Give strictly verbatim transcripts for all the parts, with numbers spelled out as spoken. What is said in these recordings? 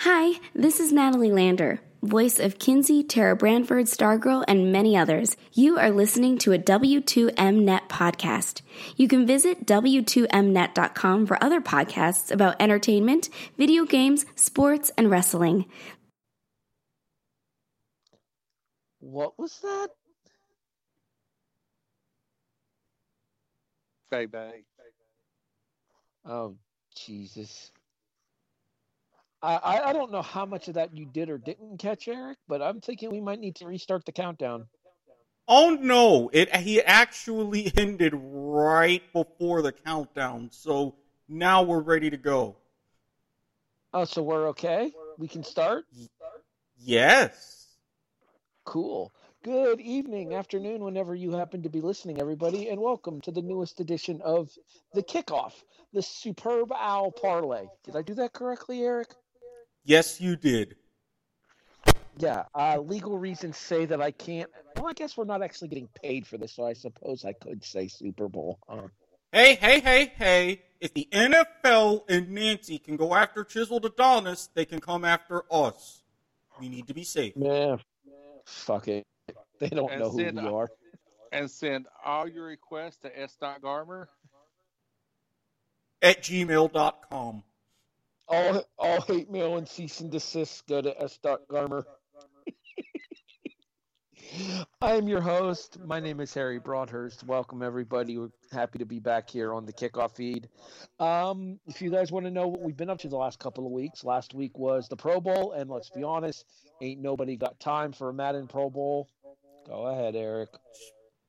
Hi, this is Natalie Lander, voice of Kinsey, Tara Brandford, Stargirl, and many others. You are listening to a W two M Net podcast. You can visit W two M net dot com for other podcasts about entertainment, video games, sports, and wrestling. What was that? Bang, bang. Oh, Jesus. I, I don't know how much of that you did or didn't catch, Eric, but I'm thinking we might need to restart the countdown. Oh, no. It He actually ended right before the countdown, so now we're ready to go. Oh, so we're okay? We can start? Yes. Cool. Good evening, afternoon, whenever you happen to be listening, everybody, and welcome to the newest edition of The Kickoff, the Superb Owl Parlay. Did I do that correctly, Eric? Yes, you did. Yeah, uh, legal reasons say that I can't. Well, I guess we're not actually getting paid for this, so I suppose I could say Super Bowl. Huh? Hey, hey, hey, hey. If the N F L and Nancy can go after Chiseled Adonis, they can come after us. We need to be safe. Yeah, fuck it. They don't and know send, who we are. And send all your requests to s.garmer at gmail dot com. All, all hate mail and cease and desist go to s.garmer. I am your host. My name is Harry Broadhurst. Welcome, everybody. We're happy to be back here on the Kickoff feed. Um, if you guys want to know what we've been up to the last couple of weeks, last week was the Pro Bowl, and let's be honest, ain't nobody got time for a Madden Pro Bowl. Go ahead, Eric.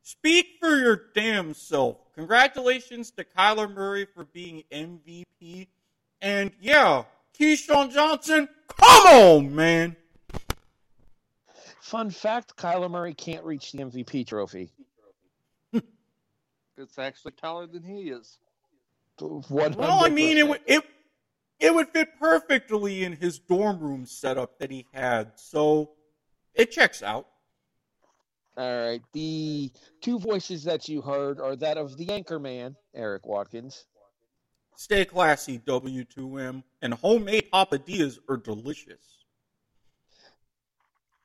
Speak for your damn self. Congratulations to Kyler Murray for being M V P. And, yeah, Keyshawn Johnson, come on, man. Fun fact, Kyler Murray can't reach the M V P trophy. It's actually taller than he is. one hundred percent. Well, I mean, it would, it, it would fit perfectly in his dorm room setup that he had. So, it checks out. All right, the two voices that you heard are that of the anchorman, Eric Watkins. Stay classy, W two M, and homemade papadillas are delicious.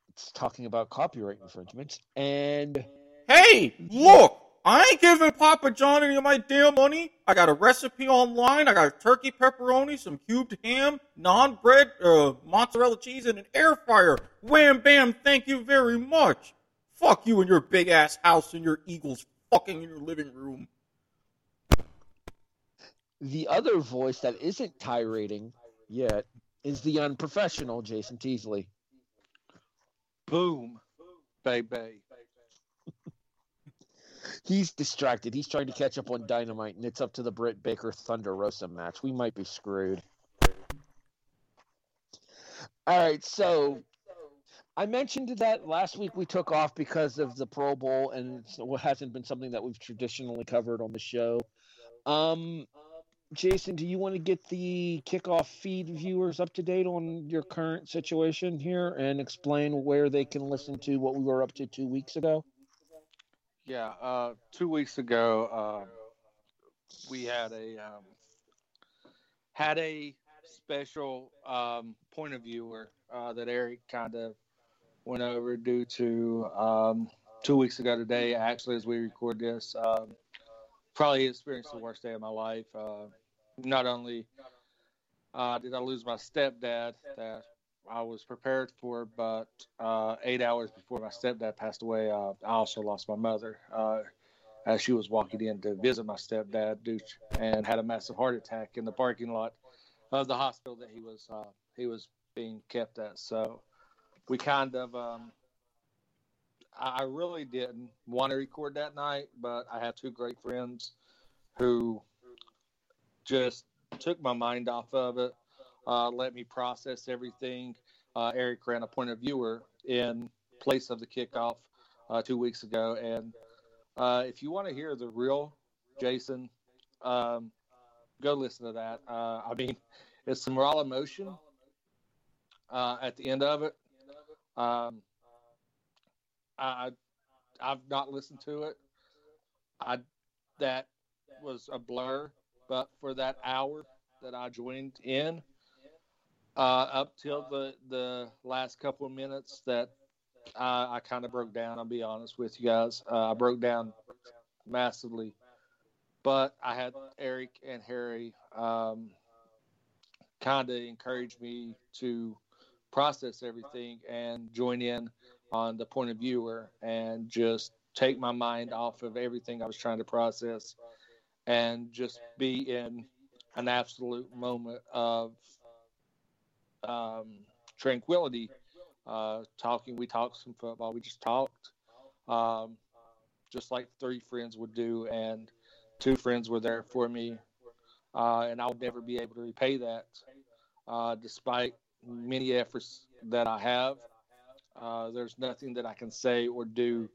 It's talking about copyright infringements, and... Hey, look, I ain't giving Papa John any of my damn money. I got a recipe online. I got turkey pepperoni, some cubed ham, non bread, uh, mozzarella cheese, and an air fryer. Wham, bam, thank you very much. Fuck you and your big-ass house and your Eagles fucking in your living room. The other voice that isn't tirading yet is the unprofessional Jason Teasley. Boom. Baby. He's distracted. He's trying to catch up on Dynamite, and it's up to the Britt Baker Thunder Rosa match. We might be screwed. All right, so... I mentioned that last week we took off because of the Pro Bowl, and it hasn't been something that we've traditionally covered on the show. Um, Jason, do you want to get the Kickoff feed viewers up to date on your current situation here and explain where they can listen to what we were up to two weeks ago? Yeah, uh, two weeks ago uh, we had a um, had a special um, point of viewer uh, that Eric kind of went over due to um, two weeks ago today, actually, as we record this. Um, probably experienced the worst day of my life. Uh, not only uh, did I lose my stepdad that I was prepared for, but uh, eight hours before my stepdad passed away, uh, I also lost my mother uh, as she was walking in to visit my stepdad due to, and had a massive heart attack in the parking lot of the hospital that he was uh, he was being kept at. So we kind of, um, I really didn't want to record that night, but I had two great friends who just took my mind off of it, uh, let me process everything. Uh, Eric ran a point of viewer in place of the Kickoff uh, two weeks ago. And uh, if you want to hear the real Jason, um, go listen to that. Uh, I mean, it's some raw emotion uh, at the end of it. Um, I, I've not listened to it. I, that was a blur, but for that hour that I joined in, uh, up till the, the last couple of minutes that I, I kind of broke down. I'll be honest with you guys. Uh, I broke down massively. But I had Eric and Harry um, kind of encourage me to process everything and join in on the point of viewer and just take my mind off of everything I was trying to process and just be in an absolute moment of um, tranquility. Uh, talking, we talked some football. We just talked, um, just like three friends would do, and two friends were there for me, uh, and I'll never be able to repay that, uh, despite many efforts that I have. Uh, there's nothing that I can say or do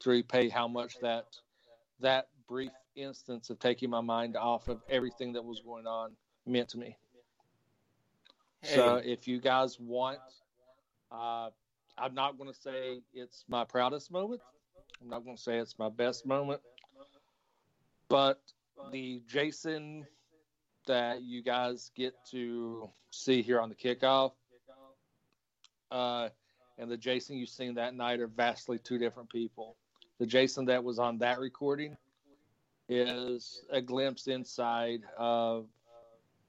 to repay how much that that brief instance of taking my mind off of everything that was going on meant to me. Hey. So if you guys want, uh, I'm not going to say it's my proudest moment. I'm not going to say it's my best moment. But the Jason that you guys get to see here on the kickoff uh, and the Jason you've seen that night are vastly two different people. The Jason that was on that recording is a glimpse inside of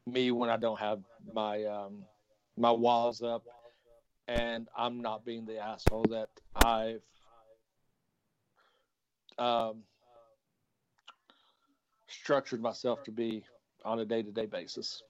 me when I don't have my um, my walls up and I'm not being the asshole that I've um, – structured myself to be on a day-to-day basis.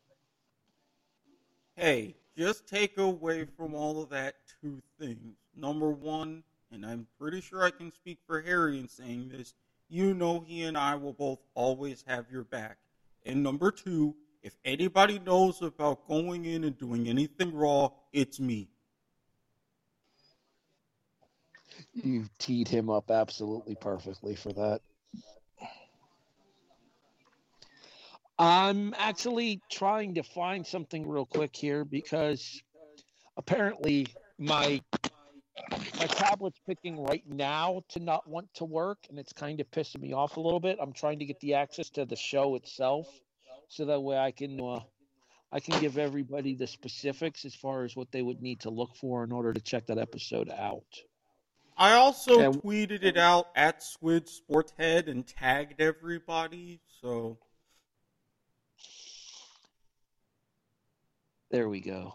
Hey, just take away from all of that two things. Number one, and I'm pretty sure I can speak for Harry in saying this, you know he and I will both always have your back. And number two, if anybody knows about going in and doing anything raw, it's me. You teed him up absolutely perfectly for that. I'm actually trying to find something real quick here because apparently my my tablet's picking right now to not want to work, and it's kind of pissing me off a little bit. I'm trying to get the access to the show itself so that way I can uh, I can give everybody the specifics as far as what they would need to look for in order to check that episode out. I also and, tweeted it out at Squid Sporthead and tagged everybody, so... There we go.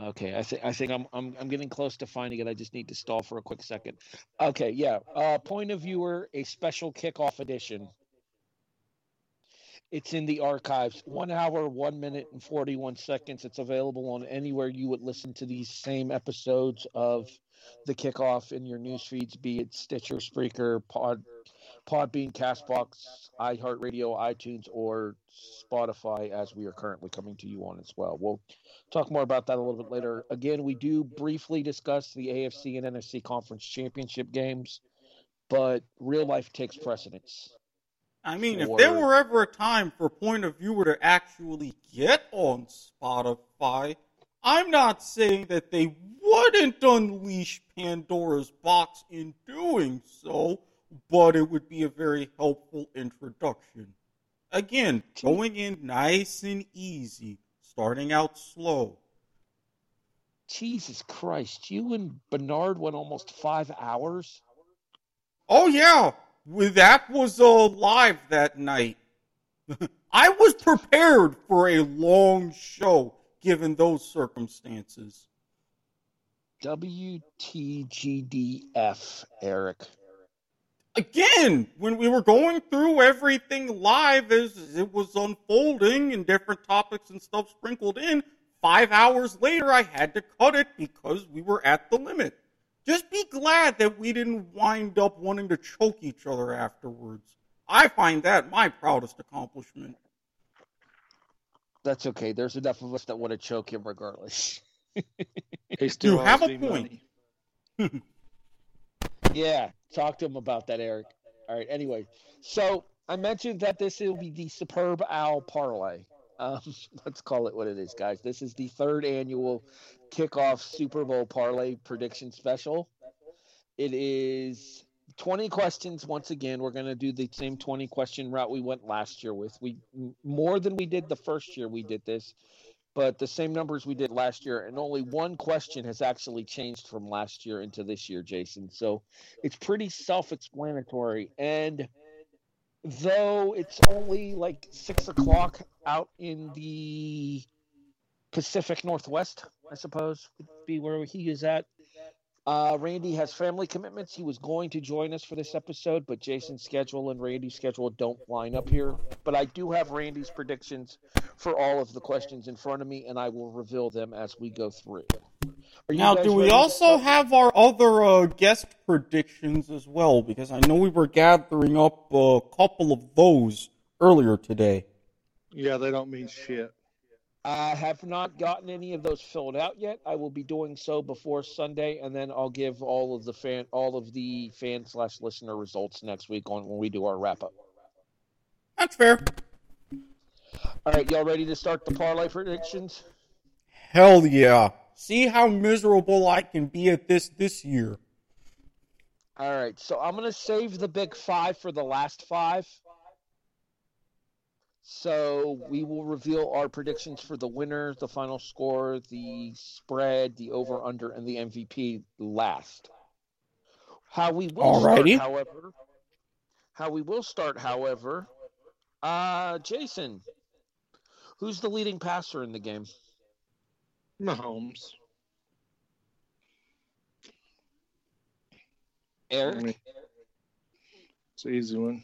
Okay, I think I think I'm I'm I'm getting close to finding it. I just need to stall for a quick second. Okay, yeah. Uh, point of viewer, a special kickoff edition. It's in the archives. One hour, one minute, and forty-one seconds. It's available on anywhere you would listen to these same episodes of the kickoff in your news feeds, be it Stitcher, Spreaker, Pod, Podbean, Castbox, iHeartRadio, iTunes, or Spotify, as we are currently coming to you on as well. We'll talk more about that a little bit later. Again, we do briefly discuss the A F C and N F C conference championship games, but real life takes precedence. I mean, or... if there were ever a time for Point of Viewer to actually get on Spotify, I'm not saying that they wouldn't unleash Pandora's box in doing so, but it would be a very helpful introduction. Again, going in nice and easy, starting out slow. Jesus Christ, you and Bernard went almost five hours? Oh, yeah. That was uh, live that night. I was prepared for a long show, given those circumstances. W T G D F, Eric. Again, when we were going through everything live as it was unfolding and different topics and stuff sprinkled in, five hours later I had to cut it because we were at the limit. Just be glad that we didn't wind up wanting to choke each other afterwards. I find that my proudest accomplishment. That's okay. There's enough of us that want to choke him regardless. You have a point. Yeah, talk to him about that, Eric. All right, anyway. So I mentioned that this will be the Superb Owl Parlay. Um, let's call it what it is, guys. This is the third annual kickoff Super Bowl Parlay prediction special. It is twenty questions once again. We're going to do the same twenty-question route we went last year with. We more than we did the first year we did this. but the same numbers we did last year, and only one question has actually changed from last year into this year, Jason. So it's pretty self-explanatory. And though it's only like six o'clock out in the Pacific Northwest, I suppose would be where he is at. Uh, Randy has family commitments. He was going to join us for this episode, but Jason's schedule and Randy's schedule don't line up here. But I do have Randy's predictions for all of the questions in front of me, and I will reveal them as we go through. Are you now, do we also have our other uh, guest predictions as well? Because I know we were gathering up a couple of those earlier today. Yeah, they don't mean shit. I have not gotten any of those filled out yet. I will be doing so before Sunday, and then I'll give all of the fan, all of the fan slash listener results next week on when we do our wrap up. That's fair. All right, y'all ready to start the parlay predictions? Hell yeah! See how miserable I can be at this this year. All right, so I'm gonna save the big five for the last five. So we will reveal our predictions for the winner, the final score, the spread, the over-under, and the M V P last. How we will Alrighty. start, however, how we will start, however, uh, Jason, who's the leading passer in the game? Mahomes. Eric? It's an easy one.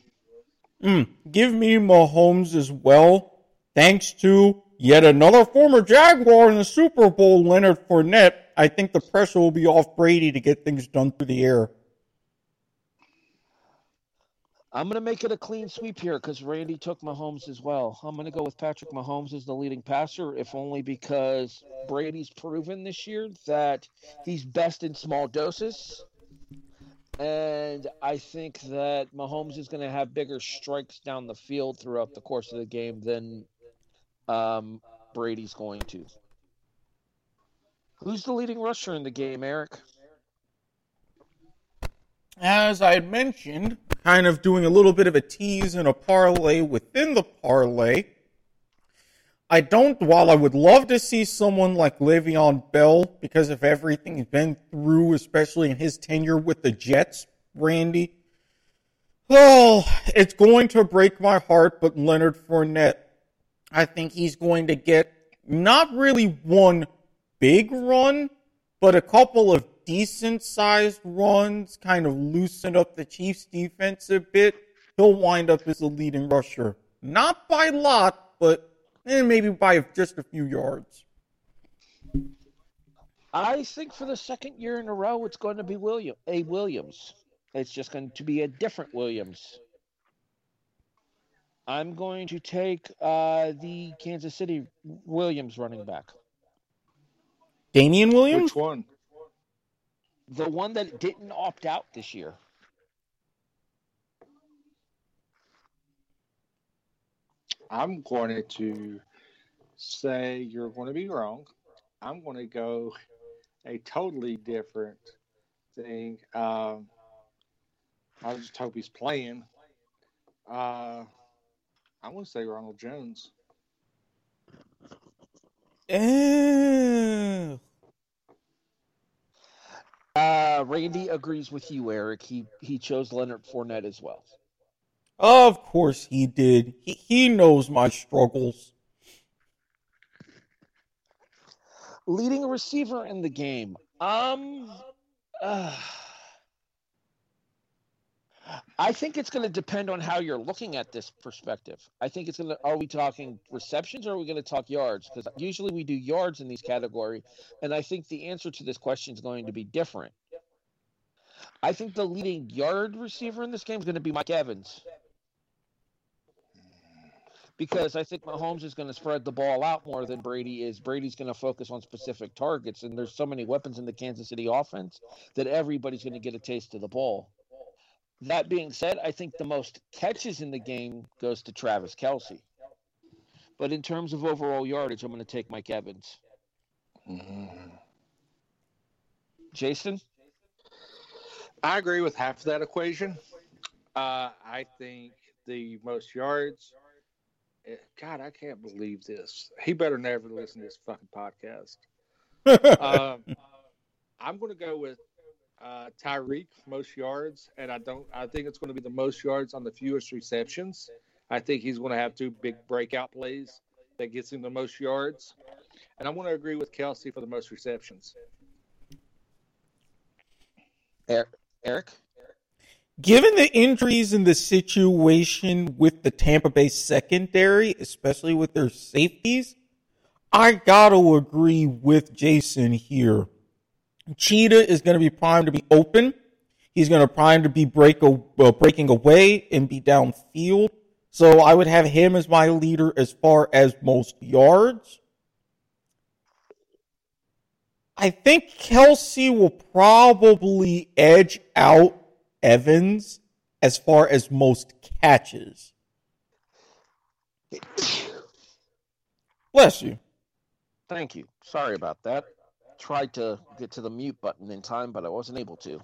Mm, give me Mahomes as well, thanks to yet another former Jaguar in the Super Bowl, Leonard Fournette. I think the pressure will be off Brady to get things done through the air. I'm going to make it a clean sweep here because Randy took Mahomes as well. I'm going to go with Patrick Mahomes as the leading passer, if only because Brady's proven this year that he's best in small doses. And I think that Mahomes is going to have bigger strikes down the field throughout the course of the game than um, Brady's going to. Who's the leading rusher in the game, Eric? As I had mentioned, kind of doing a little bit of a tease and a parlay within the parlay, I don't, while I would love to see someone like Le'Veon Bell, because of everything he's been through, especially in his tenure with the Jets, Randy, oh, it's going to break my heart, but Leonard Fournette, I think he's going to get not really one big run, but a couple of decent-sized runs, kind of loosen up the Chiefs' defense a bit. He'll wind up as a leading rusher. Not by a lot, but and maybe by just a few yards. I think for the second year in a row, it's going to be William, a Williams. It's just going to be a different Williams. I'm going to take uh, the Kansas City Williams running back. Damian Williams? Which one? The one that didn't opt out this year. I'm going to say you're going to be wrong. I'm going to go a totally different thing. Um, I just hope he's playing. Uh, I'm going to say Ronald Jones. Oh. Uh, Randy agrees with you, Eric. He he chose Leonard Fournette as well. Of course he did. He, he knows my struggles. Leading receiver in the game. Um, uh, I think it's going to depend on how you're looking at this perspective. I think it's going to, are we talking receptions or are we going to talk yards? Because usually we do yards in these category, and I think the answer to this question is going to be different. I think the leading yard receiver in this game is going to be Mike Evans, because I think Mahomes is going to spread the ball out more than Brady is. Brady's going to focus on specific targets, and there's so many weapons in the Kansas City offense that everybody's going to get a taste of the ball. That being said, I think the most catches in the game goes to Travis Kelce. But in terms of overall yardage, I'm going to take Mike Evans. Jason? I agree with half of that equation. Uh, I think the most yards God, I can't believe this. He better never listen to this fucking podcast. um, I'm going to go with uh, Tyreek, most yards, and I don't. I think it's going to be the most yards on the fewest receptions. I think he's going to have two big breakout plays that gets him the most yards. And I'm going to agree with Kelce for the most receptions. Eric? Eric? Given the injuries and the situation with the Tampa Bay secondary, especially with their safeties, I got to agree with Jason here. Cheetah is going to be primed to be open. He's going to prime to be break, uh, breaking away and be downfield. So I would have him as my leader as far as most yards. I think Kelce will probably edge out Evans as far as most catches. Bless you. Thank you. Sorry about that. Tried to get to the mute button in time, but I wasn't able to.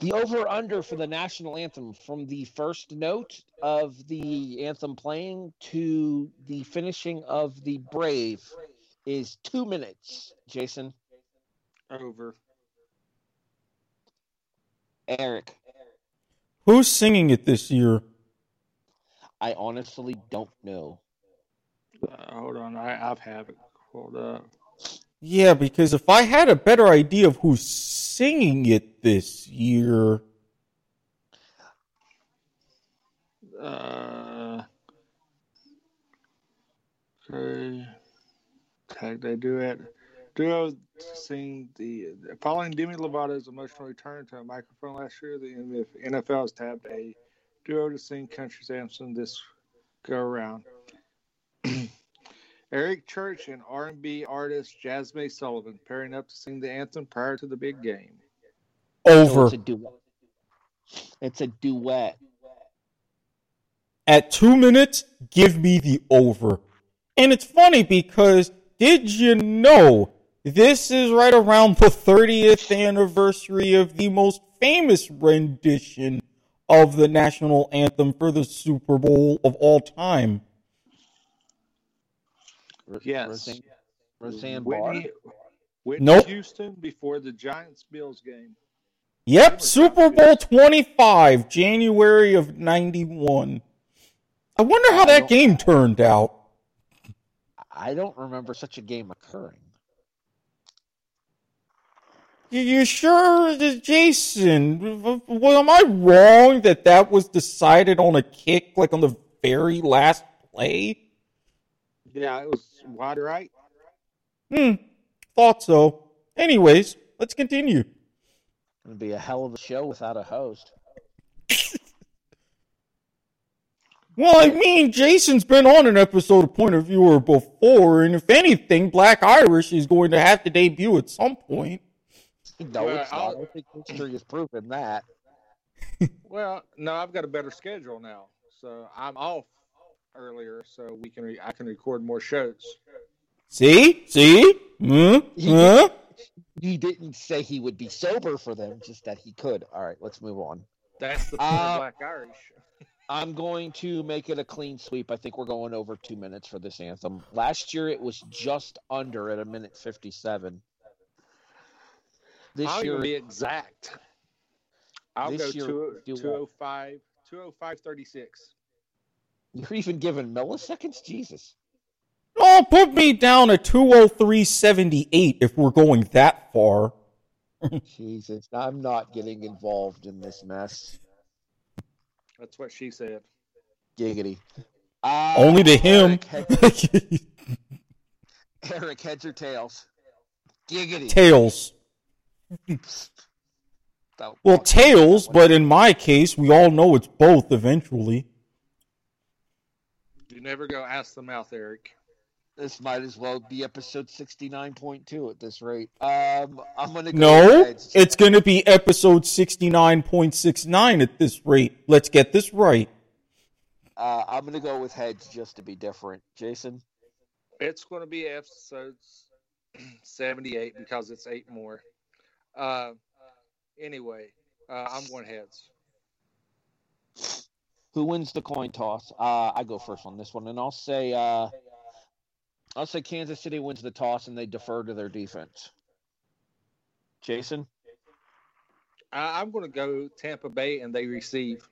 The over-under for the national anthem from the first note of the anthem playing to the finishing of the Brave is two minutes. Jason? Over. Eric? Who's singing it this year? I honestly don't know. Uh, hold on, I, I have it pulled up. Yeah, because if I had a better idea of who's singing it this year... Uh, okay. Tag, they do it. Duo sing the following Demi Lovato's emotional return to a microphone last year. The N F L has tabbed a duo to sing country's anthem this go around. Eric Church and R and B artist Jasmine Sullivan pairing up to sing the anthem prior to the big game. Over. So it's a duet. It's a duet. At two minutes, give me the over. And it's funny because did you know this is right around the thirtieth anniversary of the most famous rendition of the national anthem for the Super Bowl of all time? Yes. Roseanne, Roseanne Whitney, Whitney nope. Houston before the Giants-Bills game. Yep, Super Bowl twenty-five, January of ninety-one. I wonder how that game turned out. I don't remember such a game occurring. You sure, Jason? Well, am I wrong that that was decided on a kick, like on the very last play? Yeah, it was wide right. Hmm, thought so. Anyways, let's continue. It'd be a hell of a show without a host. Well, I mean, Jason's been on an episode of Point of Viewer before, and if anything, Black Irish is going to have to debut at some point. No, it's not. I don't think history has proven that. Well, no, I've got a better schedule now, so I'm off earlier, so we can re- I can record more shows. See? See? Mm? He, huh? He didn't say he would be sober for them, just that he could. All right, let's move on. That's the uh, Black Irish. I'm going to make it a clean sweep. I think we're going over two minutes for this anthem. Last year, it was just under at a minute fifty-seven. This I'll year, be exact. I'll go year, two oh five, two oh five thirty-six. You're even giving milliseconds? Jesus. Oh, put me down at two oh three seventy-eight if we're going that far. Jesus, I'm not getting involved in this mess. That's what she said. Giggity. Uh, Only to him. Eric, heads or tails? Giggity. Tails. Well, tails, but in my case, we all know it's both eventually. You never go ask the mouth, Eric. This might as well be episode sixty-nine point two at this rate. Um, I'm gonna go no, ahead. It's going to be episode sixty-nine point six nine at this rate. Let's get this right. Uh, I'm going to go with heads just to be different. Jason? It's going to be episode seventy-eight because it's eight more. Uh, anyway, uh, I'm going heads. Who wins the coin toss? Uh, I go first on this one, and I'll say uh, I'll say Kansas City wins the toss, and they defer to their defense. Jason? I'm going to go Tampa Bay, and they receive.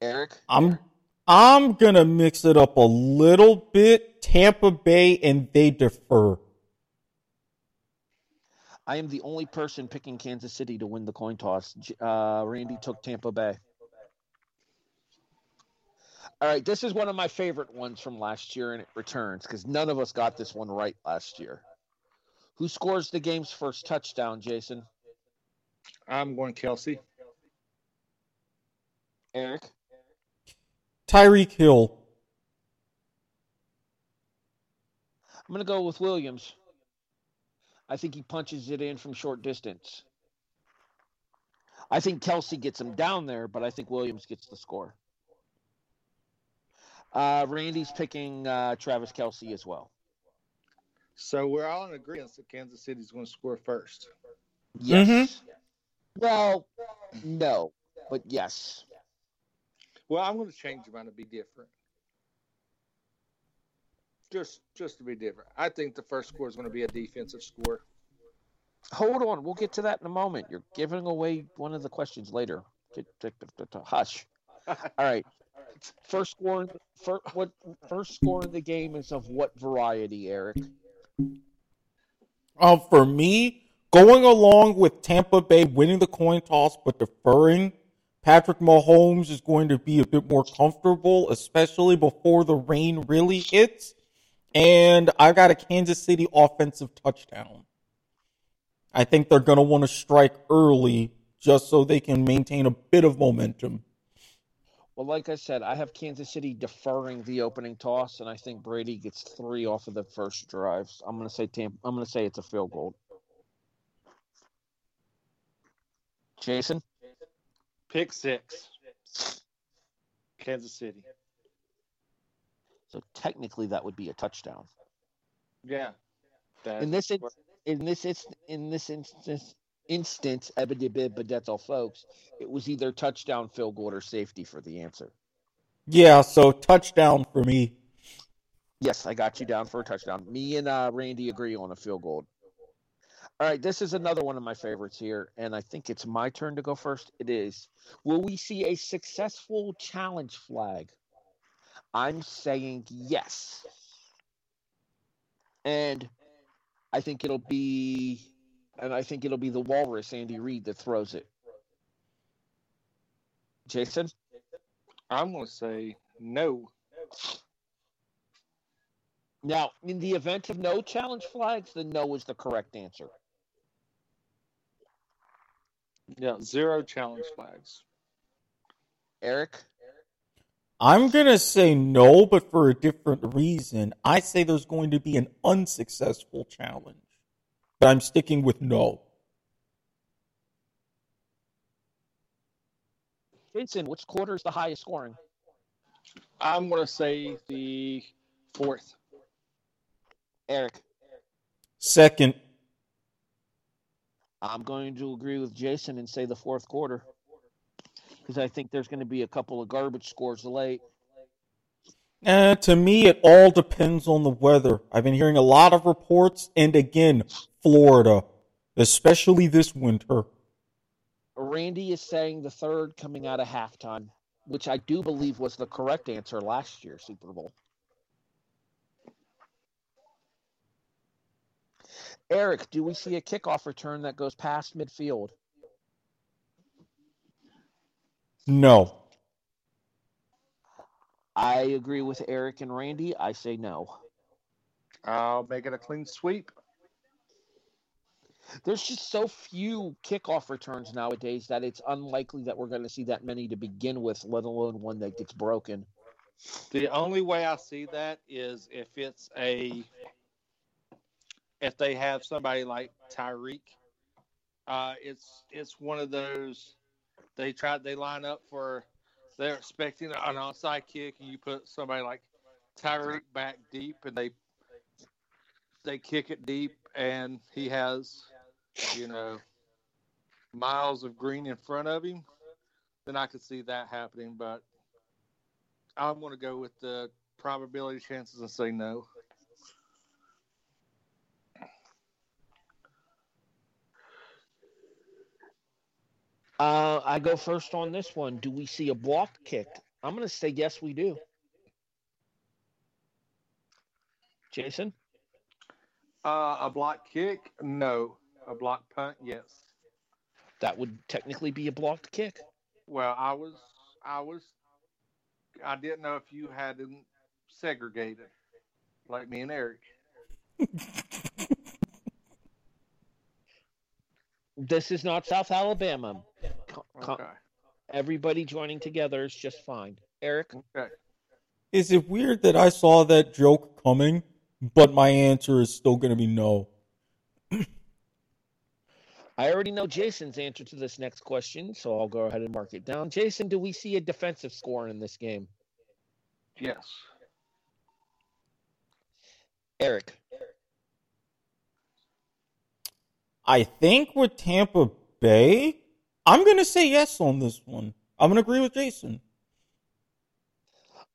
Eric? I'm I'm going to mix it up a little bit. Tampa Bay, and they defer. I am the only person picking Kansas City to win the coin toss. Uh, Randy took Tampa Bay. All right, this is one of my favorite ones from last year, and it returns because none of us got this one right last year. Who scores the game's first touchdown, Jason? I'm going Kelce. Eric? Tyreek Hill. I'm going to go with Williams. I think he punches it in from short distance. I think Kelce gets him down there, but I think Williams gets the score. Uh, Randy's picking uh, Travis Kelce as well. So we're all in agreement that Kansas City's going to score first. Yes. Mm-hmm. Well, no, but yes. Well, I'm going to change mine to be different. Just just to be different. I think the first score is going to be a defensive score. Hold on. We'll get to that in a moment. You're giving away one of the questions later. Hush. All right. First score, first, what, first score in the game is of what variety, Eric? Um, for me, going along with Tampa Bay winning the coin toss but deferring, Patrick Mahomes is going to be a bit more comfortable, especially before the rain really hits. And I've got a Kansas City offensive touchdown. I think they're going to want to strike early just so they can maintain a bit of momentum. Well, like I said, I have Kansas City deferring the opening toss, and I think Brady gets three off of the first drive. So I'm going to say Tampa, I'm going to say it's a field goal. Jason? Pick six. Kansas City. So technically, that would be a touchdown. Yeah. In this in, in this in this instance instance, but that's all, folks. It was either touchdown, field goal, or safety for the answer. Yeah. So touchdown for me. Yes, I got you down for a touchdown. Me and uh, Randy agree on a field goal. All right, this is another one of my favorites here, and I think it's my turn to go first. It is. Will we see a successful challenge flag? I'm saying yes. And I think it'll be and I think it'll be the walrus, Andy Reid, that throws it. Jason? I'm going to say no. Now, in the event of no challenge flags, the no is the correct answer. Yeah, zero challenge flags. Eric? I'm going to say no, but for a different reason. I say there's going to be an unsuccessful challenge. But I'm sticking with no. Jason, which quarter is the highest scoring? I'm going to say the fourth. Eric? Second. I'm going to agree with Jason and say the fourth quarter. Because I think there's going to be a couple of garbage scores late. Uh, to me, it all depends on the weather. I've been hearing a lot of reports, and again, Florida, especially this winter. Randy is saying the third coming out of halftime, which I do believe was the correct answer last year, Super Bowl. Eric, do we see a kickoff return that goes past midfield? No. I agree with Eric and Randy. I say no. I'll make it a clean sweep. There's just so few kickoff returns nowadays that it's unlikely that we're going to see that many to begin with, let alone one that gets broken. The only way I see that is if it's a if they have somebody like Tyreek. Uh, it's it's one of those. They try. They line up for. They're expecting an onside kick, and you put somebody like Tyreek back deep, and they they kick it deep, and he has, you know, miles of green in front of him. then I could see that happening. But I'm going to go with the probability chances and say no. Uh, I go first on this one. Do we see a block kick? I'm going to say yes, we do. Jason? Uh, a block kick? No. A block punt? Yes. That would technically be a blocked kick. Well, I was, I was, I didn't know if you had them segregated, like me and Eric. This is not South Alabama. Okay. Everybody joining together is just fine. Eric? Okay. Is it weird that I saw that joke coming, but my answer is still going to be no? I already know Jason's answer to this next question, so I'll go ahead and mark it down. Jason, do we see a defensive score in this game? Yes. Eric? I think with Tampa Bay, I'm going to say yes on this one. I'm going to agree with Jason.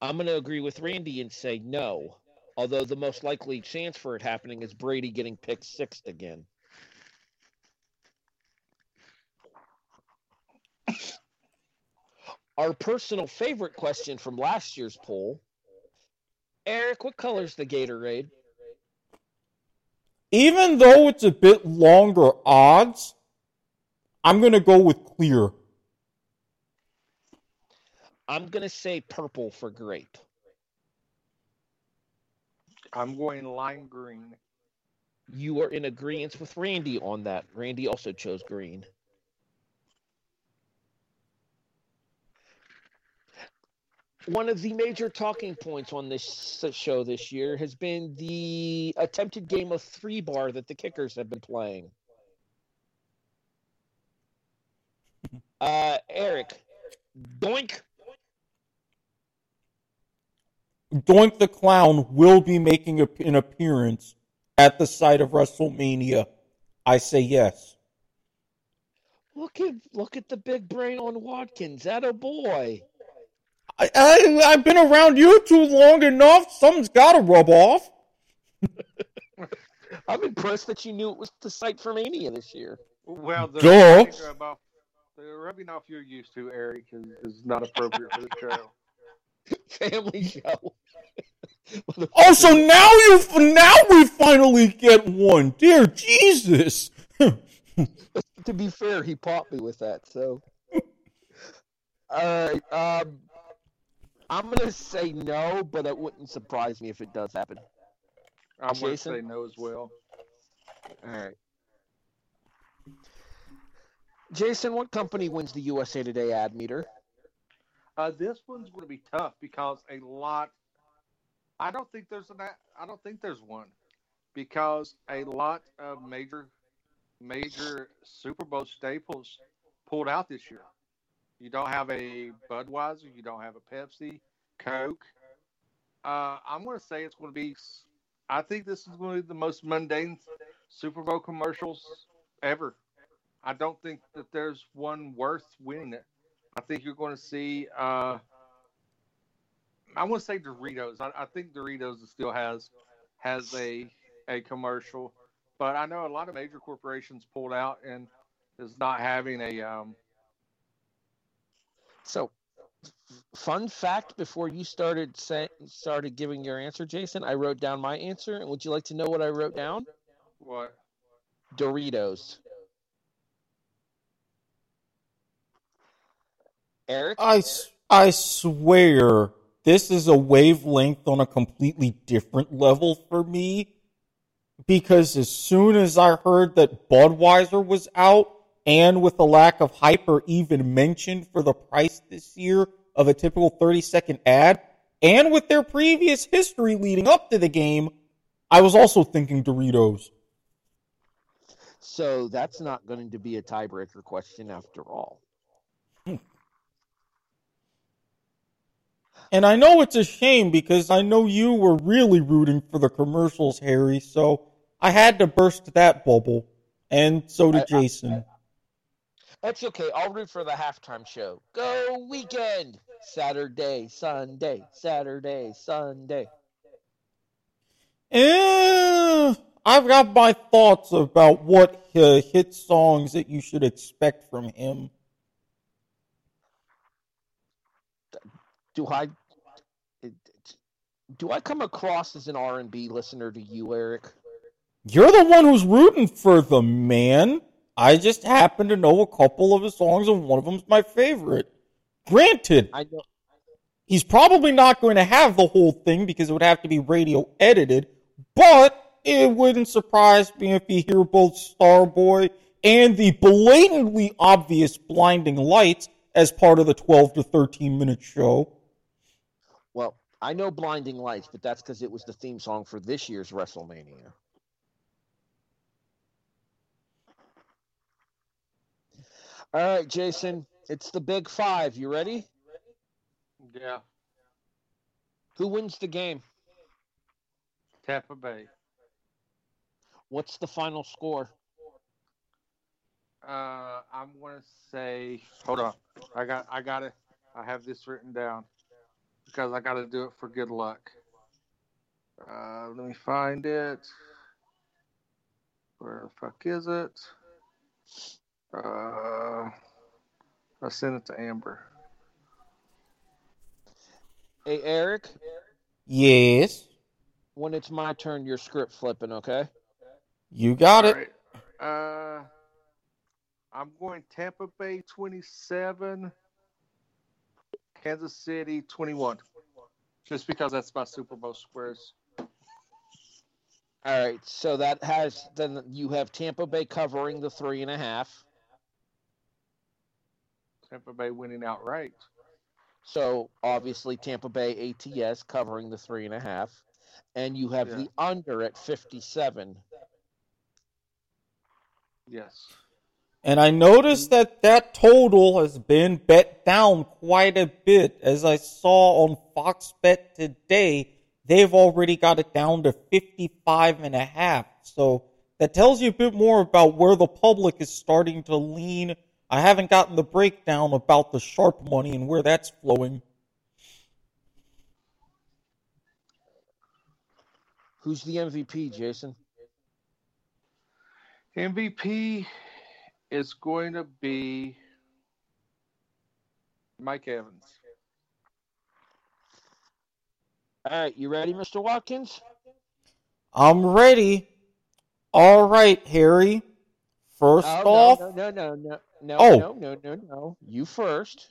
I'm going to agree with Randy and say no, although the most likely chance for it happening is Brady getting picked sixth again. Our personal favorite question from last year's poll. Eric, what color's the Gatorade? Even though it's a bit longer odds, I'm going to go with clear. I'm going to say purple for grape. I'm going lime green. You are in agreement with Randy on that. Randy also chose green. One of the major talking points on this show this year has been the attempted game of three bar that the kickers have been playing. Uh, Eric, Doink. Doink the Clown will be making a, an appearance at the site of WrestleMania. I say yes. Look at, look at the big brain on Watkins. Atta boy. I, I, I've been around you too long enough. Something's got to rub off. I'm impressed that you knew it was the site for Mania this year. Well, the rubbing, rub off, the rubbing off you're used to, Eric, is, is not appropriate for the show. Family show. Oh, so now you, now we finally get one. Dear Jesus. To be fair, he popped me with that, so. All right, um. I'm going to say no, but it wouldn't surprise me if it does happen. I'm going to say no as well. All right. Jason, what company wins the U S A Today ad meter? Uh, this one's going to be tough because a lot – I don't think there's an – I don't think there's one because a lot of major, major Super Bowl staples pulled out this year. You don't have a Budweiser. You don't have a Pepsi, Coke. Uh, I'm going to say it's going to be – I think this is going to be the most mundane Super Bowl commercials ever. I don't think that there's one worth winning it. I think you're going to see uh, – I want to say Doritos. I, I think Doritos still has has a a commercial. But I know a lot of major corporations pulled out and is not having a um, – So, fun fact, before you started say, started giving your answer, Jason, I wrote down my answer, and would you like to know what I wrote down? What? Doritos. Eric? I, I swear, this is a wavelength on a completely different level for me, because as soon as I heard that Budweiser was out, and with the lack of hype or even mention for the price this year of a typical thirty-second ad, and with their previous history leading up to the game, I was also thinking Doritos. So that's not going to be a tiebreaker question after all. And I know it's a shame because I know you were really rooting for the commercials, Harry, so I had to burst that bubble, and so did I, Jason. I, I, That's okay. I'll root for the halftime show. Go weekend! Saturday, Sunday, Saturday, Sunday. And I've got my thoughts about what uh, hit songs that you should expect from him. Do I do I come across as an R and B listener to you, Eric? You're the one who's rooting for the man. I just happen to know a couple of his songs, and one of them's my favorite. Granted, I know. He's probably not going to have the whole thing because it would have to be radio edited, but it wouldn't surprise me if you hear both Starboy and the blatantly obvious Blinding Lights as part of the twelve to thirteen minute show. Well, I know Blinding Lights, but that's because it was the theme song for this year's WrestleMania. All right, Jason, it's the Big Five. You ready? Yeah. Who wins the game? Tampa Bay. What's the final score? Uh, I'm gonna say. Hold on, I got, I got it. I have this written down because I got to do it for good luck. Uh, let me find it. Where the fuck is it? Uh, I sent it to Amber. Hey, Eric. Yes. When it's my turn, your script flipping, okay? You got All it. Right. Uh. I'm going Tampa Bay twenty-seven, Kansas City twenty-one. Just because that's my Super Bowl squares. All right, so that has then you have Tampa Bay covering the three and a half. Tampa Bay winning outright. So obviously Tampa Bay A T S covering the three and a half, and you have yeah. the under at fifty-seven. Yes. And I noticed that that total has been bet down quite a bit. As I saw on Fox Bet today, they've already got it down to fifty-five and a half. So that tells you a bit more about where the public is starting to lean. I haven't gotten the breakdown about the sharp money and where that's flowing. Who's the M V P, Jason? M V P... is going to be Mike Evans. All right, you ready, Mister Watkins? I'm ready. All right, Harry. First oh, off... No, no, no, no, no, oh. no, no, no, no. You first.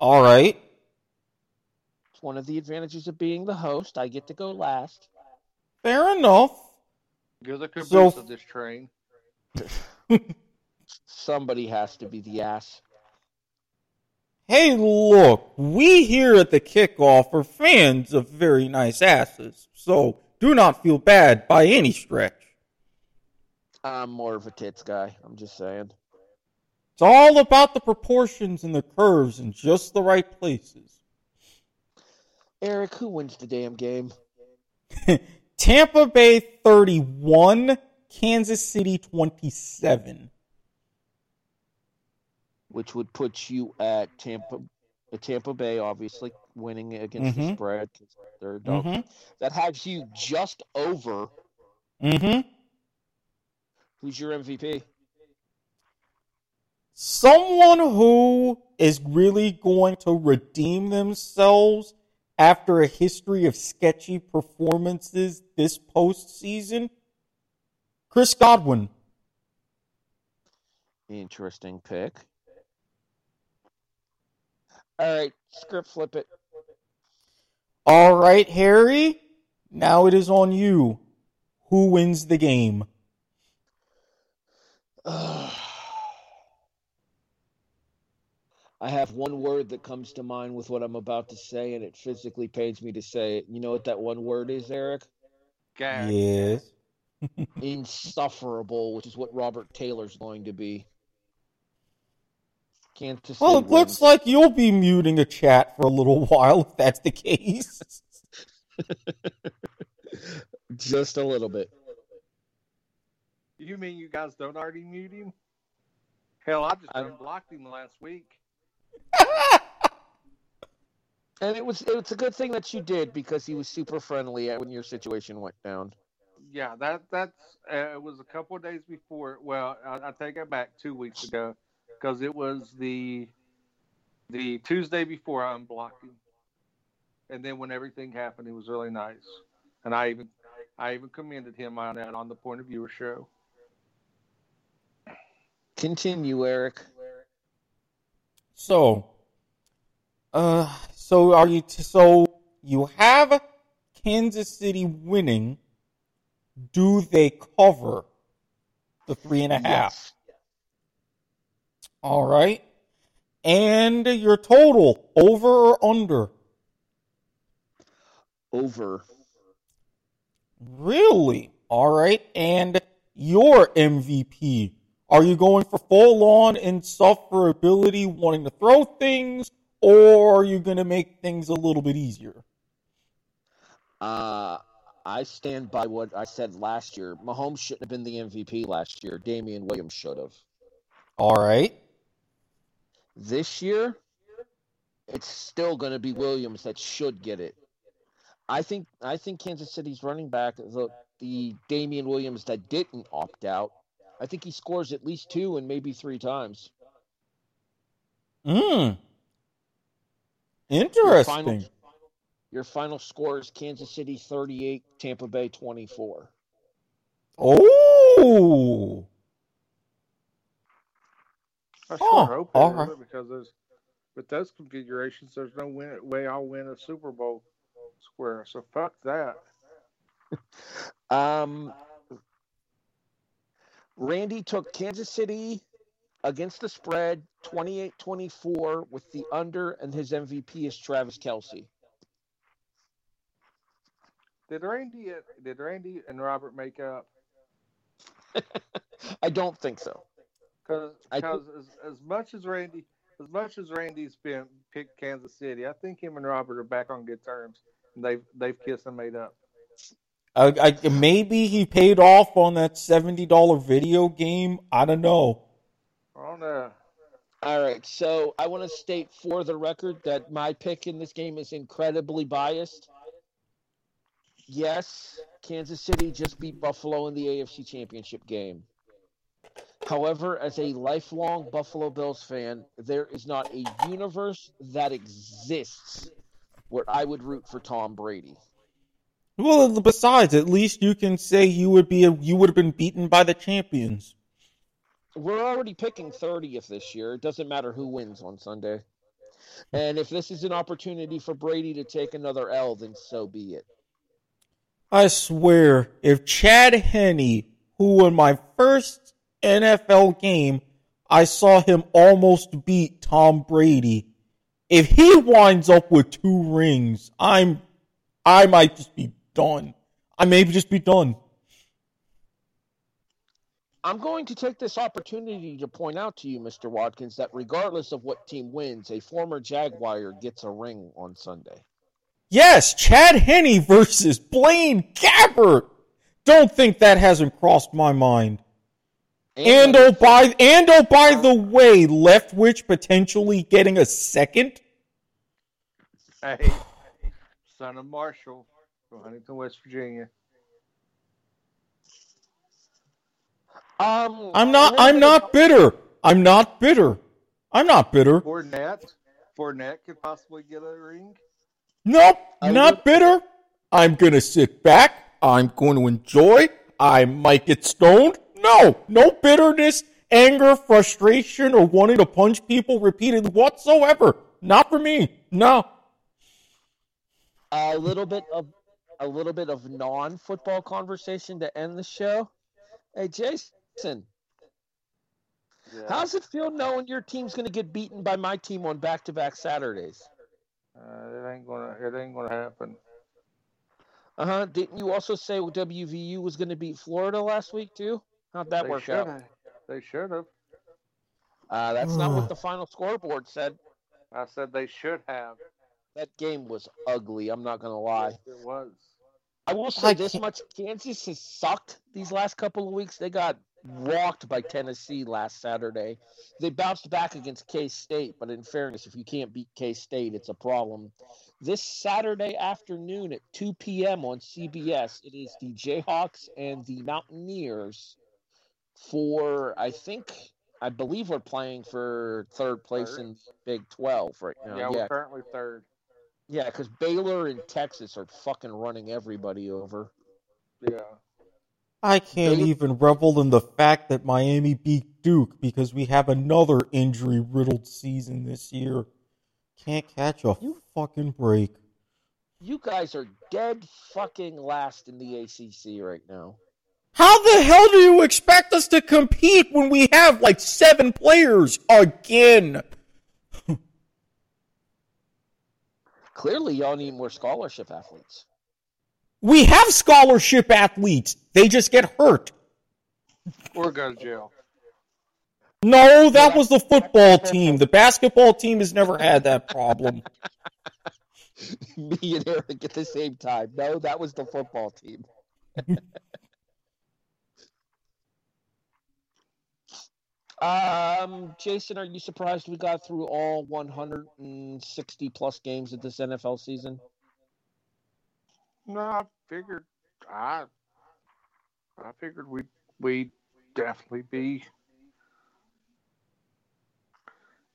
All right. It's one of the advantages of being the host. I get to go last. Fair enough. You're the caboose so... of this train. Somebody has to be the ass. Hey, look, we here at the Kickoff are fans of very nice asses, so do not feel bad by any stretch. I'm more of a tits guy, I'm just saying. It's all about the proportions and the curves in just the right places. Eric, who wins the damn game? Tampa Bay thirty-one, Kansas City twenty-seven. Which would put you at Tampa, Tampa Bay, obviously winning against mm-hmm. the spread. They're dog. Mm-hmm. That has you just over. Mm-hmm. Who's your M V P? Someone who is really going to redeem themselves after a history of sketchy performances this postseason. Chris Godwin. Interesting pick. All right, script flip it. All right, Harry. Now it is on you. Who wins the game? Uh, I have one word that comes to mind with what I'm about to say, and it physically pains me to say it. You know what that one word is, Eric? Gag. Yes. Insufferable, which is what Robert Taylor's going to be. Kansas City well, it wins. Looks like you'll be muting a chat for a little while, if that's the case. Just a little bit. You mean you guys don't already mute him? Hell, I just I, unblocked him last week. And it was it's a good thing that you did, because he was super friendly when your situation went down. Yeah, that that's uh, it was a couple of days before. Well, I, I take it back two weeks ago, because it was the the Tuesday before I unblocked him. And then when everything happened, he was really nice, and I even I even commended him on that on the Point of Viewer show. Continue, Eric. So, uh, so are you? T- so you have Kansas City winning. Do they cover the three and a half? Yes. All right. And your total, over or under? Over. Really? All right. And your M V P, are you going for full-on insufferability, wanting to throw things, or are you going to make things a little bit easier? Uh... I stand by what I said last year. Mahomes shouldn't have been the M V P last year. Damian Williams should have. All right. This year, it's still going to be Williams that should get it. I think I think Kansas City's running back, the, the Damian Williams that didn't opt out, I think he scores at least two and maybe three times. Hmm. Interesting. Your final score is Kansas City thirty-eight, Tampa Bay twenty-four. Oh! I sure oh, hope all right. because those, with those configurations, there's no win, way I'll win a Super Bowl square. So fuck that. um, Randy took Kansas City against the spread twenty-eight twenty-four with the under, and his M V P is Travis Kelce. Did Randy, did Randy and Robert make up? I don't think so. Because as, as much as Randy, as much as Randy's been picked Kansas City, I think him and Robert are back on good terms. And they've they've kissed and made up. Uh, I, maybe he paid off on that seventy dollars video game. I don't know. I don't know. All right, so I want to state for the record that my pick in this game is incredibly biased. Yes, Kansas City just beat Buffalo in the A F C Championship game. However, as a lifelong Buffalo Bills fan, there is not a universe that exists where I would root for Tom Brady. Well, besides, at least you can say you would be a, you would have been beaten by the champions. We're already picking thirtieth this year. It doesn't matter who wins on Sunday. And if this is an opportunity for Brady to take another L, then so be it. I swear, if Chad Henne, who in my first N F L game, I saw him almost beat Tom Brady, if he winds up with two rings, I'm, I might just be done. I may just be done. I'm going to take this opportunity to point out to you, Mister Watkins, that regardless of what team wins, a former Jaguar gets a ring on Sunday. Yes, Chad Henne versus Blaine Gabbert. Don't think that hasn't crossed my mind. And, and oh by and oh by the way, Leftwich potentially getting a second. Hey, son of Marshall from Huntington, West Virginia. Um, I'm not. I'm not bitter. I'm not bitter. I'm not bitter. Fournette, Fournette could possibly get a ring. Nope, not bitter. I'm going to sit back. I'm going to enjoy. I might get stoned. No, no bitterness, anger, frustration, or wanting to punch people repeatedly whatsoever. Not for me. No. A little bit of a little bit of non-football conversation to end the show. Hey, Jason, yeah. How's it feel knowing your team's going to get beaten by my team on back-to-back Saturdays? Uh, it ain't gonna. It ain't gonna happen. Uh huh. Didn't you also say W V U was gonna beat Florida last week too? How'd that they work should've. out? They should have. Uh, that's not what the final scoreboard said. I said they should have. That game was ugly. I'm not gonna lie. Yes, it was. I will say I this much: Kansas has sucked these last couple of weeks. They got walked by Tennessee last Saturday. They bounced back against K-State, but in fairness, if you can't beat K-State, it's a problem. This Saturday afternoon at two p.m. on C B S, it is the Jayhawks and the Mountaineers for, I think, I believe we're playing for third place third? in Big twelve right now. Yeah, we're yeah. currently third. Yeah, because Baylor and Texas are fucking running everybody over. Yeah. I can't Baylor. even revel in the fact that Miami beat Duke because we have another injury-riddled season this year. Can't catch a you, fucking break. You guys are dead fucking last in the A C C right now. How the hell do you expect us to compete when we have, like, seven players again? Clearly, y'all need more scholarship athletes. We have scholarship athletes. They just get hurt. Or go to jail. No, that was the football team. The basketball team has never had that problem. Me and Eric at the same time. No, that was the football team. um, Jason, are you surprised we got through all one hundred sixty plus games of this N F L season? No, I figured I I figured we we'd definitely be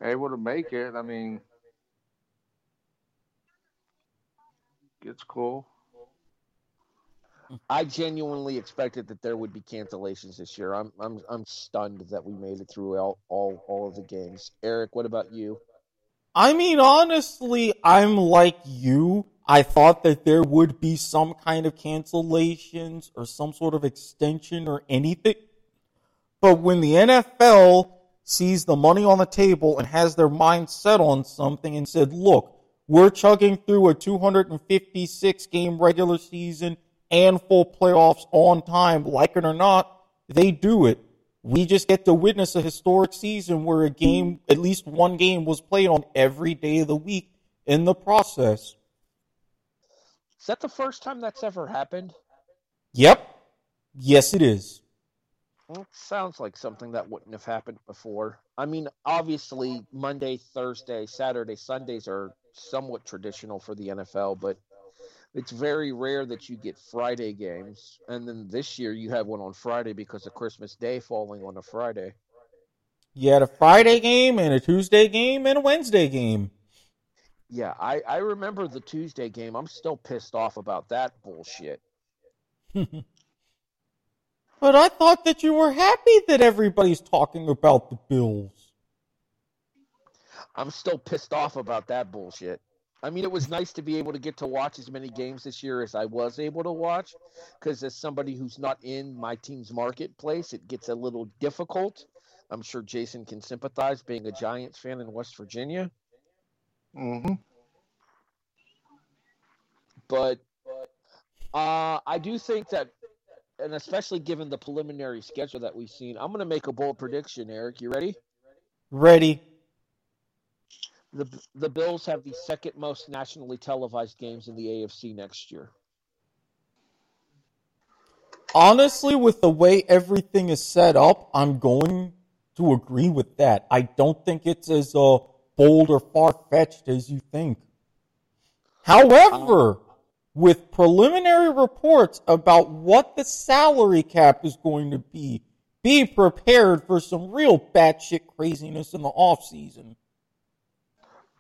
able to make it. I mean, it's cool. I genuinely expected that there would be cancellations this year. I'm I'm I'm stunned that we made it through all all, all of the games. Eric, what about you? I mean, honestly, I'm like you. I thought that there would be some kind of cancellations or some sort of extension or anything. But when the N F L sees the money on the table and has their mind set on something and said, look, we're chugging through a two hundred fifty-six game regular season and full playoffs on time, like it or not, they do it. We just get to witness a historic season where a game, at least one game, was played on every day of the week in the process. Is that the first time that's ever happened? Yep. Yes, it is. It sounds like something that wouldn't have happened before. I mean, obviously, Monday, Thursday, Saturday, Sundays are somewhat traditional for the N F L, but it's very rare that you get Friday games. And then this year you have one on Friday because of Christmas Day falling on a Friday. You had a Friday game and a Tuesday game and a Wednesday game. Yeah, I, I remember the Tuesday game. I'm still pissed off about that bullshit. But I thought that you were happy that everybody's talking about the Bills. I'm still pissed off about that bullshit. I mean, it was nice to be able to get to watch as many games this year as I was able to watch, because as somebody who's not in my team's marketplace, it gets a little difficult. I'm sure Jason can sympathize, being a Giants fan in West Virginia. Mm-hmm. But uh, I do think that, and especially given the preliminary schedule that we've seen, I'm going to make a bold prediction, Eric. You ready? Ready. The the Bills have the second most nationally televised games in the A F C next year. Honestly, with the way everything is set up, I'm going to agree with that. I don't think it's as uh, bold or far-fetched as you think. However, um, with preliminary reports about what the salary cap is going to be, be prepared for some real batshit craziness in the offseason.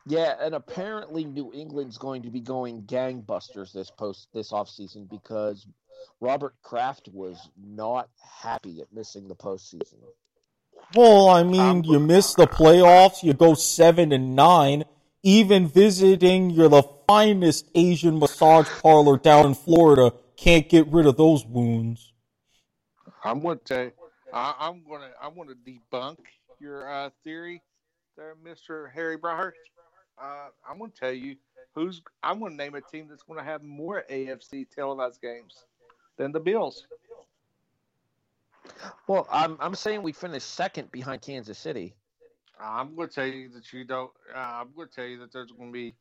Yeah, and apparently New England's going to be going gangbusters this post this offseason because Robert Kraft was not happy at missing the postseason. Well, I mean, you miss the playoffs, you go seven and nine, even visiting you're the finest Asian massage parlor down in Florida can't get rid of those wounds. I'm gonna tell, I, I'm gonna I'm gonna debunk your uh, theory there, Mister Harry Broadhurst. Uh, I'm going to tell you who's. I'm going to name a team that's going to have more A F C televised games than the Bills. Well, I'm I'm saying we finished second behind Kansas City. I'm going to tell you that you don't. Uh, I'm going to tell you that there's going to be.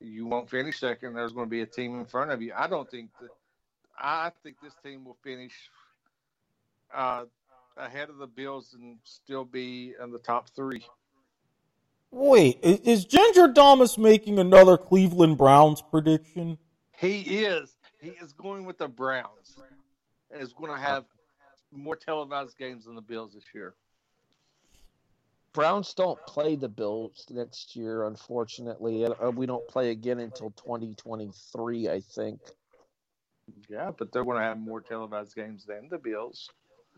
You won't finish second. There's going to be a team in front of you. I don't think that. I think this team will finish uh, ahead of the Bills and still be in the top three. Wait, is Ginger Domus making another Cleveland Browns prediction? He is. He is going with the Browns. Is going to have more televised games than the Bills this year. Browns don't play the Bills next year, unfortunately. We don't play again until twenty twenty-three, I think. Yeah, but they're going to have more televised games than the Bills.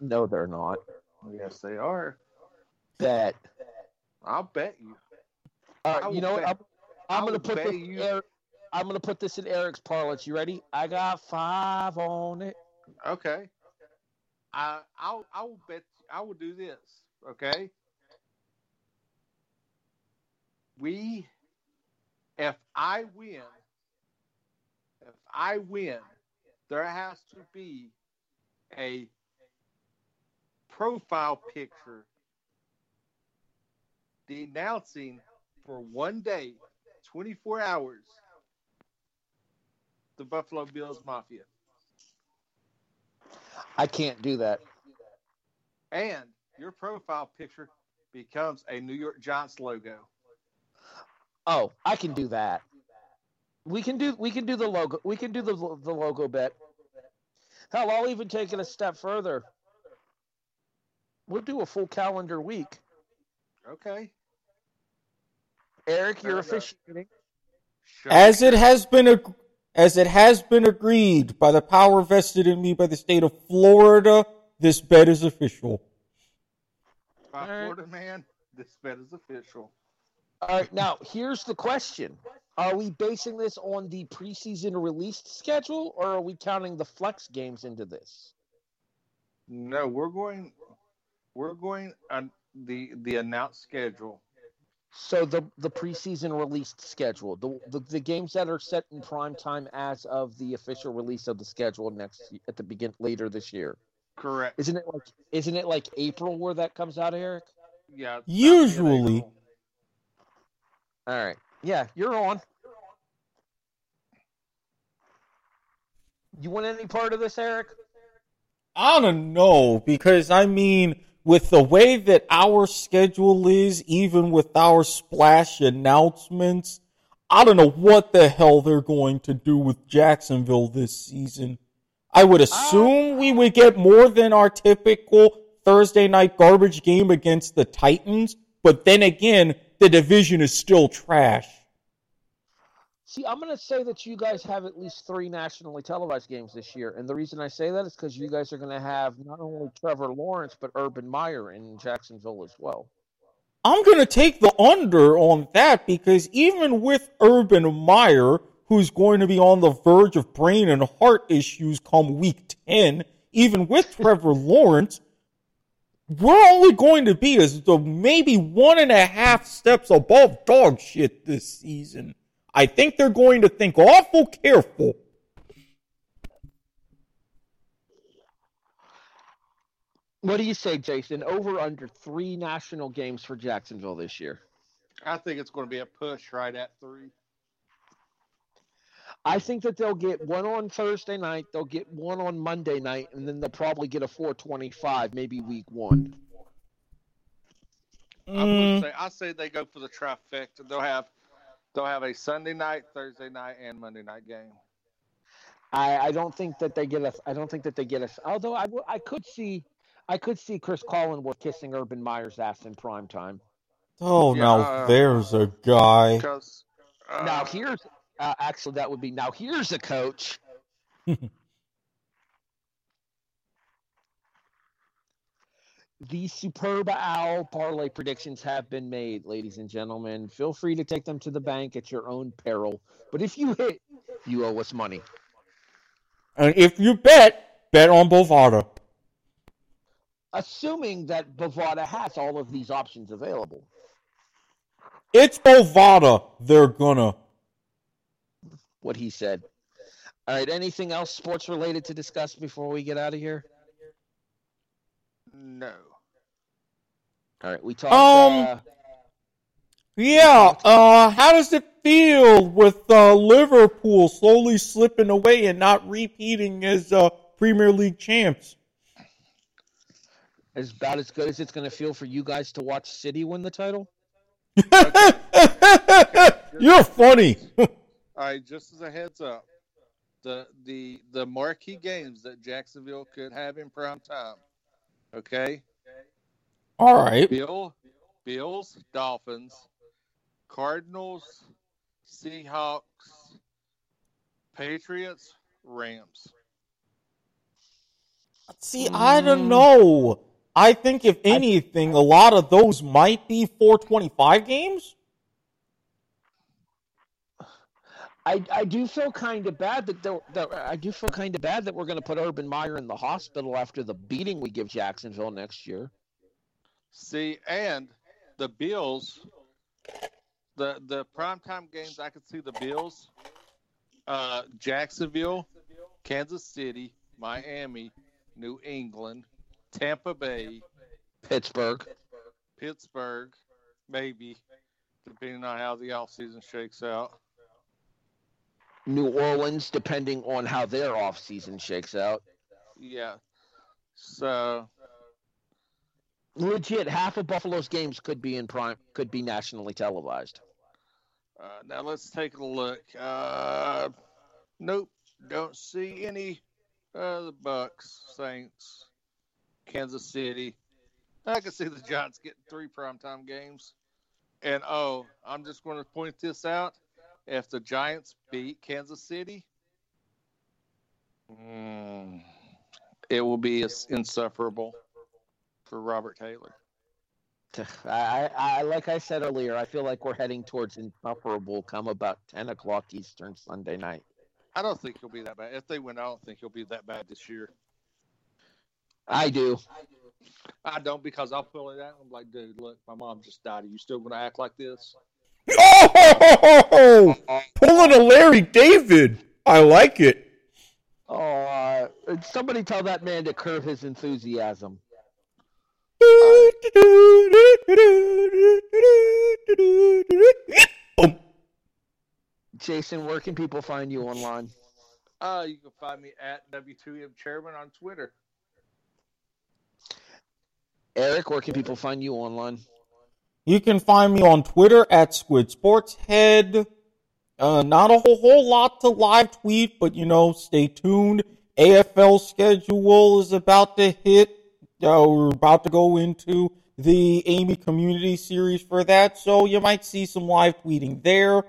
No, they're not. Yes, they are. Bet. I'll bet you. All right, you know what? I'm, I'm going to put this you. Eric, I'm going to put this in Eric's parlance. You ready? I got five on it. Okay. I I'll I will bet I will do this. Okay. We, if I win, if I win, there has to be a profile picture denouncing for one day, twenty-four hours, the Buffalo Bills Mafia. I can't do that. And your profile picture becomes a New York Giants logo. Oh, I can do that. We can do we can do the logo. We can do the the logo bet. Hell, I'll even take it a step further. We'll do a full calendar week. Okay. Eric, you're officiating. As it has been a As it has been agreed by the power vested in me by the state of Florida, this bet is official. By Florida, man, this bet is official. All right, now, here's the question. Are we basing this on the preseason released schedule, or are we counting the flex games into this? No, we're going we're going on the, the announced schedule. So the, the preseason released schedule, the, the the games that are set in prime time as of the official release of the schedule next at the begin later this year. Correct. Isn't it like isn't it like April where that comes out, Eric? Yeah. Usually. All right. Yeah, you're on. You want any part of this, Eric? I don't know because I mean. With the way that our schedule is, even with our splash announcements, I don't know what the hell they're going to do with Jacksonville this season. I would assume we would get more than our typical Thursday night garbage game against the Titans, but then again, the division is still trash. See, I'm going to say that you guys have at least three nationally televised games this year, and the reason I say that is because you guys are going to have not only Trevor Lawrence, but Urban Meyer in Jacksonville as well. I'm going to take the under on that because even with Urban Meyer, who's going to be on the verge of brain and heart issues come week ten, even with Trevor Lawrence, we're only going to be as the maybe one and a half steps above dog shit this season. I think they're going to think awful careful. What do you say, Jason? Over under three national games for Jacksonville this year? I think it's going to be a push right at three. I think that they'll get one on Thursday night, they'll get one on Monday night, and then they'll probably get a four twenty-five, maybe week one. Mm. I'm going to say, I say they go for the trifecta. They'll have... They'll have a Sunday night, Thursday night, and Monday night game. I, I don't think that they get us. I don't think that they get us. Although I, I could see, I could see Chris Collinworth kissing Urban Meyer's ass in prime time. Oh, yeah, now uh, there's a guy. Uh, now here's uh, actually that would be now here's a coach. The Superb Owl Parlay predictions have been made, ladies and gentlemen. Feel free to take them to the bank at your own peril. But if you hit, you owe us money. And if you bet, bet on Bovada. Assuming that Bovada has all of these options available. It's Bovada. They're gonna. What he said. All right, anything else sports-related to discuss before we get out of here? No. All right, we talked. Um, uh, yeah. Uh, how does it feel with uh, Liverpool slowly slipping away and not repeating as uh, Premier League champs? is about as good as it's going to feel for you guys to watch City win the title? Okay. You're funny. All right, just as a heads up, the the the marquee games that Jacksonville could have in prime time. Okay? All right. Bill, Bills, Dolphins, Cardinals, Seahawks, Patriots, Rams. See, I don't know. I think, if anything, a lot of those might be four twenty-five games. I, I do feel kind of bad that, that I do feel kind of bad that we're going to put Urban Meyer in the hospital after the beating we give Jacksonville next year. See, and the Bills, the the primetime games, I could see the Bills, uh, Jacksonville, Kansas City, Miami, New England, Tampa Bay, Pittsburgh, Pittsburgh, maybe, depending on how the offseason shakes out. New Orleans, depending on how their offseason shakes out. Yeah. So legit, half of Buffalo's games could be in prime, could be nationally televised. Uh, now let's take a look. Uh, nope, don't see any. Uh, the Bucks, Saints, Kansas City. I can see the Giants getting three primetime games. And, oh, I'm just going to point this out. If the Giants beat Kansas City, mm, it will be insufferable for Robert Taylor. I, I, like I said earlier, I feel like we're heading towards insufferable come about ten o'clock Eastern Sunday night. I don't think he'll be that bad. If they win, I don't think he'll be that bad this year. I do. I don't, because I'll pull it out. I'm like, dude, look, my mom just died. Are you still going to act like this? Oh! Pulling a Larry David. I like it. Oh, uh, somebody tell that man to curb his enthusiasm. Jason, where can people find you online? Uh, you can find me at W two M Chairman on Twitter. Eric, where can people find you online? You can find me on Twitter at Squid Sports Head. Uh, not a whole, whole lot to live tweet, but, you know, stay tuned. A F L schedule is about to hit. Uh, we're about to go into the Amy Community Series for that, so you might see some live tweeting there.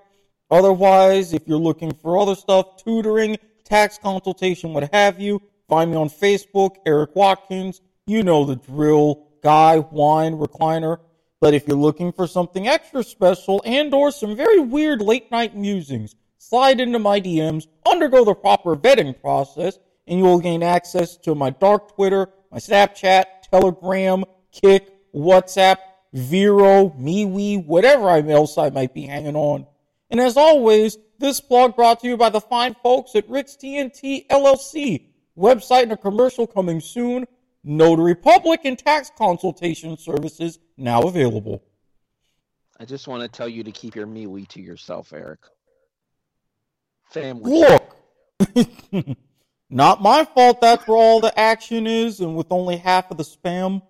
Otherwise, if you're looking for other stuff, tutoring, tax consultation, what have you, find me on Facebook, Eric Watkins. You know the drill, guy, wine, recliner. But if you're looking for something extra special and or some very weird late-night musings, slide into my D Ms, undergo the proper vetting process, and you will gain access to my dark Twitter, my Snapchat, Telegram, Kick, WhatsApp, Vero, MeWe, whatever else I might be hanging on. And as always, this blog brought to you by the fine folks at Rick's T N T L L C. Website and a commercial coming soon. Notary public and tax consultation services now available. I just want to tell you to keep your MeWe to yourself, Eric. Family. Look! Not my fault that's where all the action is and with only half of the spam.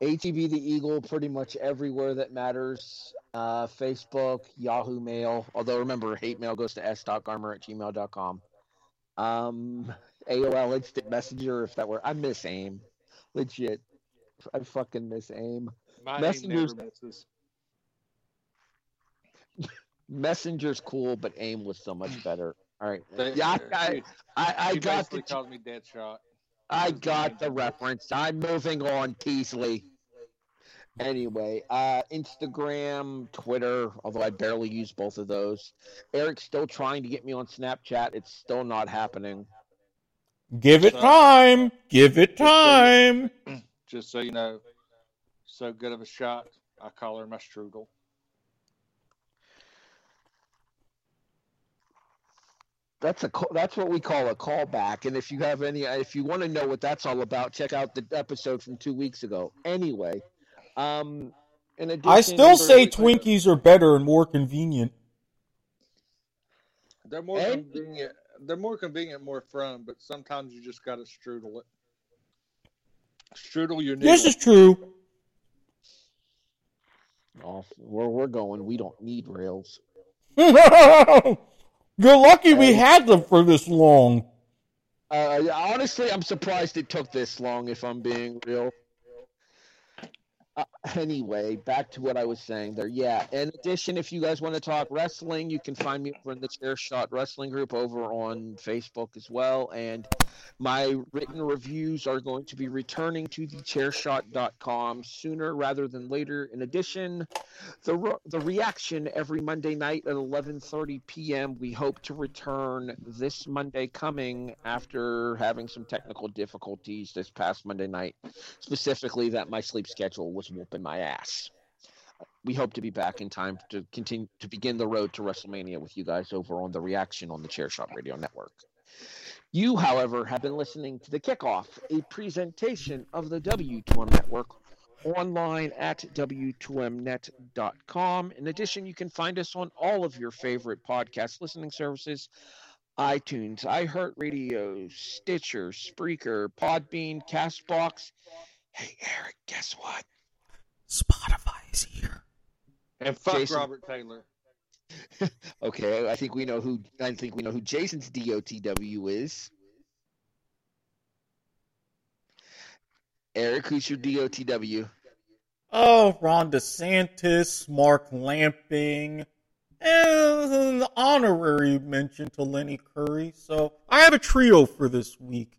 A T B the Eagle, pretty much everywhere that matters. Uh, Facebook, Yahoo Mail. Although, remember, hate mail goes to s.garmer at gmail dot com. Um, A O L Instant Messenger, if that were... I miss AIM. Legit. I fucking miss AIM. My Messenger's, AIM never misses. Messenger's cool, but AIM was so much better. All right. They, yeah, I, I, I got the... Calls me Deadshot. I got the reference. I'm moving on, Teasley. Anyway, uh, Instagram, Twitter, although I barely use both of those. Eric's still trying to get me on Snapchat. It's still not happening. Give it so, time. Give it time. Just so you know, so good of a shot, I call her my strudel. That's a that's what we call a callback, and if you have any, if you want to know what that's all about, check out the episode from two weeks ago. Anyway, um, in addition, I still say Twinkies ago, are better and more convenient. They're more and, convenient. They're more convenient, more fun, but sometimes you just got to strudel it. Strudel your noodle. This is true. Oh, where we're going, we don't need rails. You're lucky we had them for this long. Uh, honestly, I'm surprised it took this long, if I'm being real. Uh, anyway, back to what I was saying there. Yeah, in addition, if you guys want to talk wrestling, you can find me over in the Chair Shot Wrestling Group over on Facebook as well. And my written reviews are going to be returning to the chair shot dot com sooner rather than later. In addition, the re- the reaction every Monday night at eleven thirty p.m. we hope to return this Monday coming after having some technical difficulties this past Monday night, specifically that my sleep schedule was whooping my ass. We hope to be back in time to continue to begin the road to WrestleMania with you guys over on the reaction on the Chairshot Radio Network. You, however, have been listening to The Kickoff, a presentation of the W two M Network, online at w two m net dot com. In addition, you can find us on all of your favorite podcast listening services: iTunes, iHeartRadio, Stitcher, Spreaker, Podbean, Castbox. Hey, Eric, guess what? Spotify is here. And fuck Jason. Robert Taylor. Okay, I think we know who I think we know who Jason's D O T W is. Eric, who's your D O T W? Oh, Ron DeSantis, Mark Lamping, and an honorary mention to Lenny Curry. So I have a trio for this week.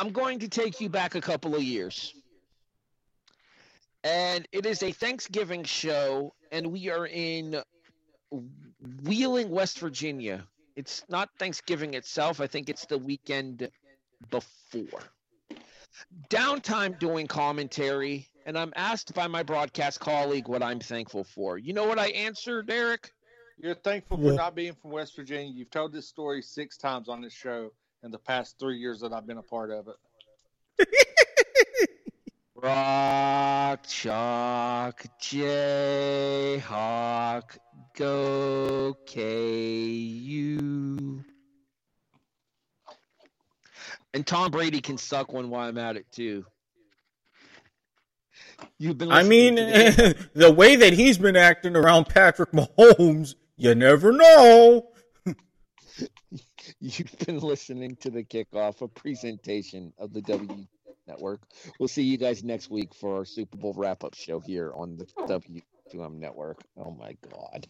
I'm going to take you back a couple of years. And it is a Thanksgiving show, and we are in Wheeling, West Virginia. It's not Thanksgiving itself. I think it's the weekend before. Downtime doing commentary, and I'm asked by my broadcast colleague what I'm thankful for. You know what I answered, Eric? You're thankful yeah. for not being from West Virginia. You've told this story six times on this show in the past three years that I've been a part of it. Rock, Chalk, Jayhawk, go K U. And Tom Brady can suck one while I'm at it, too. You've been. I mean, the way that he's been acting around Patrick Mahomes, you never know. You've been listening to The Kickoff, a presentation of the W Network. We'll see you guys next week for our Super Bowl wrap-up show here on the W two M Network. Oh, my God.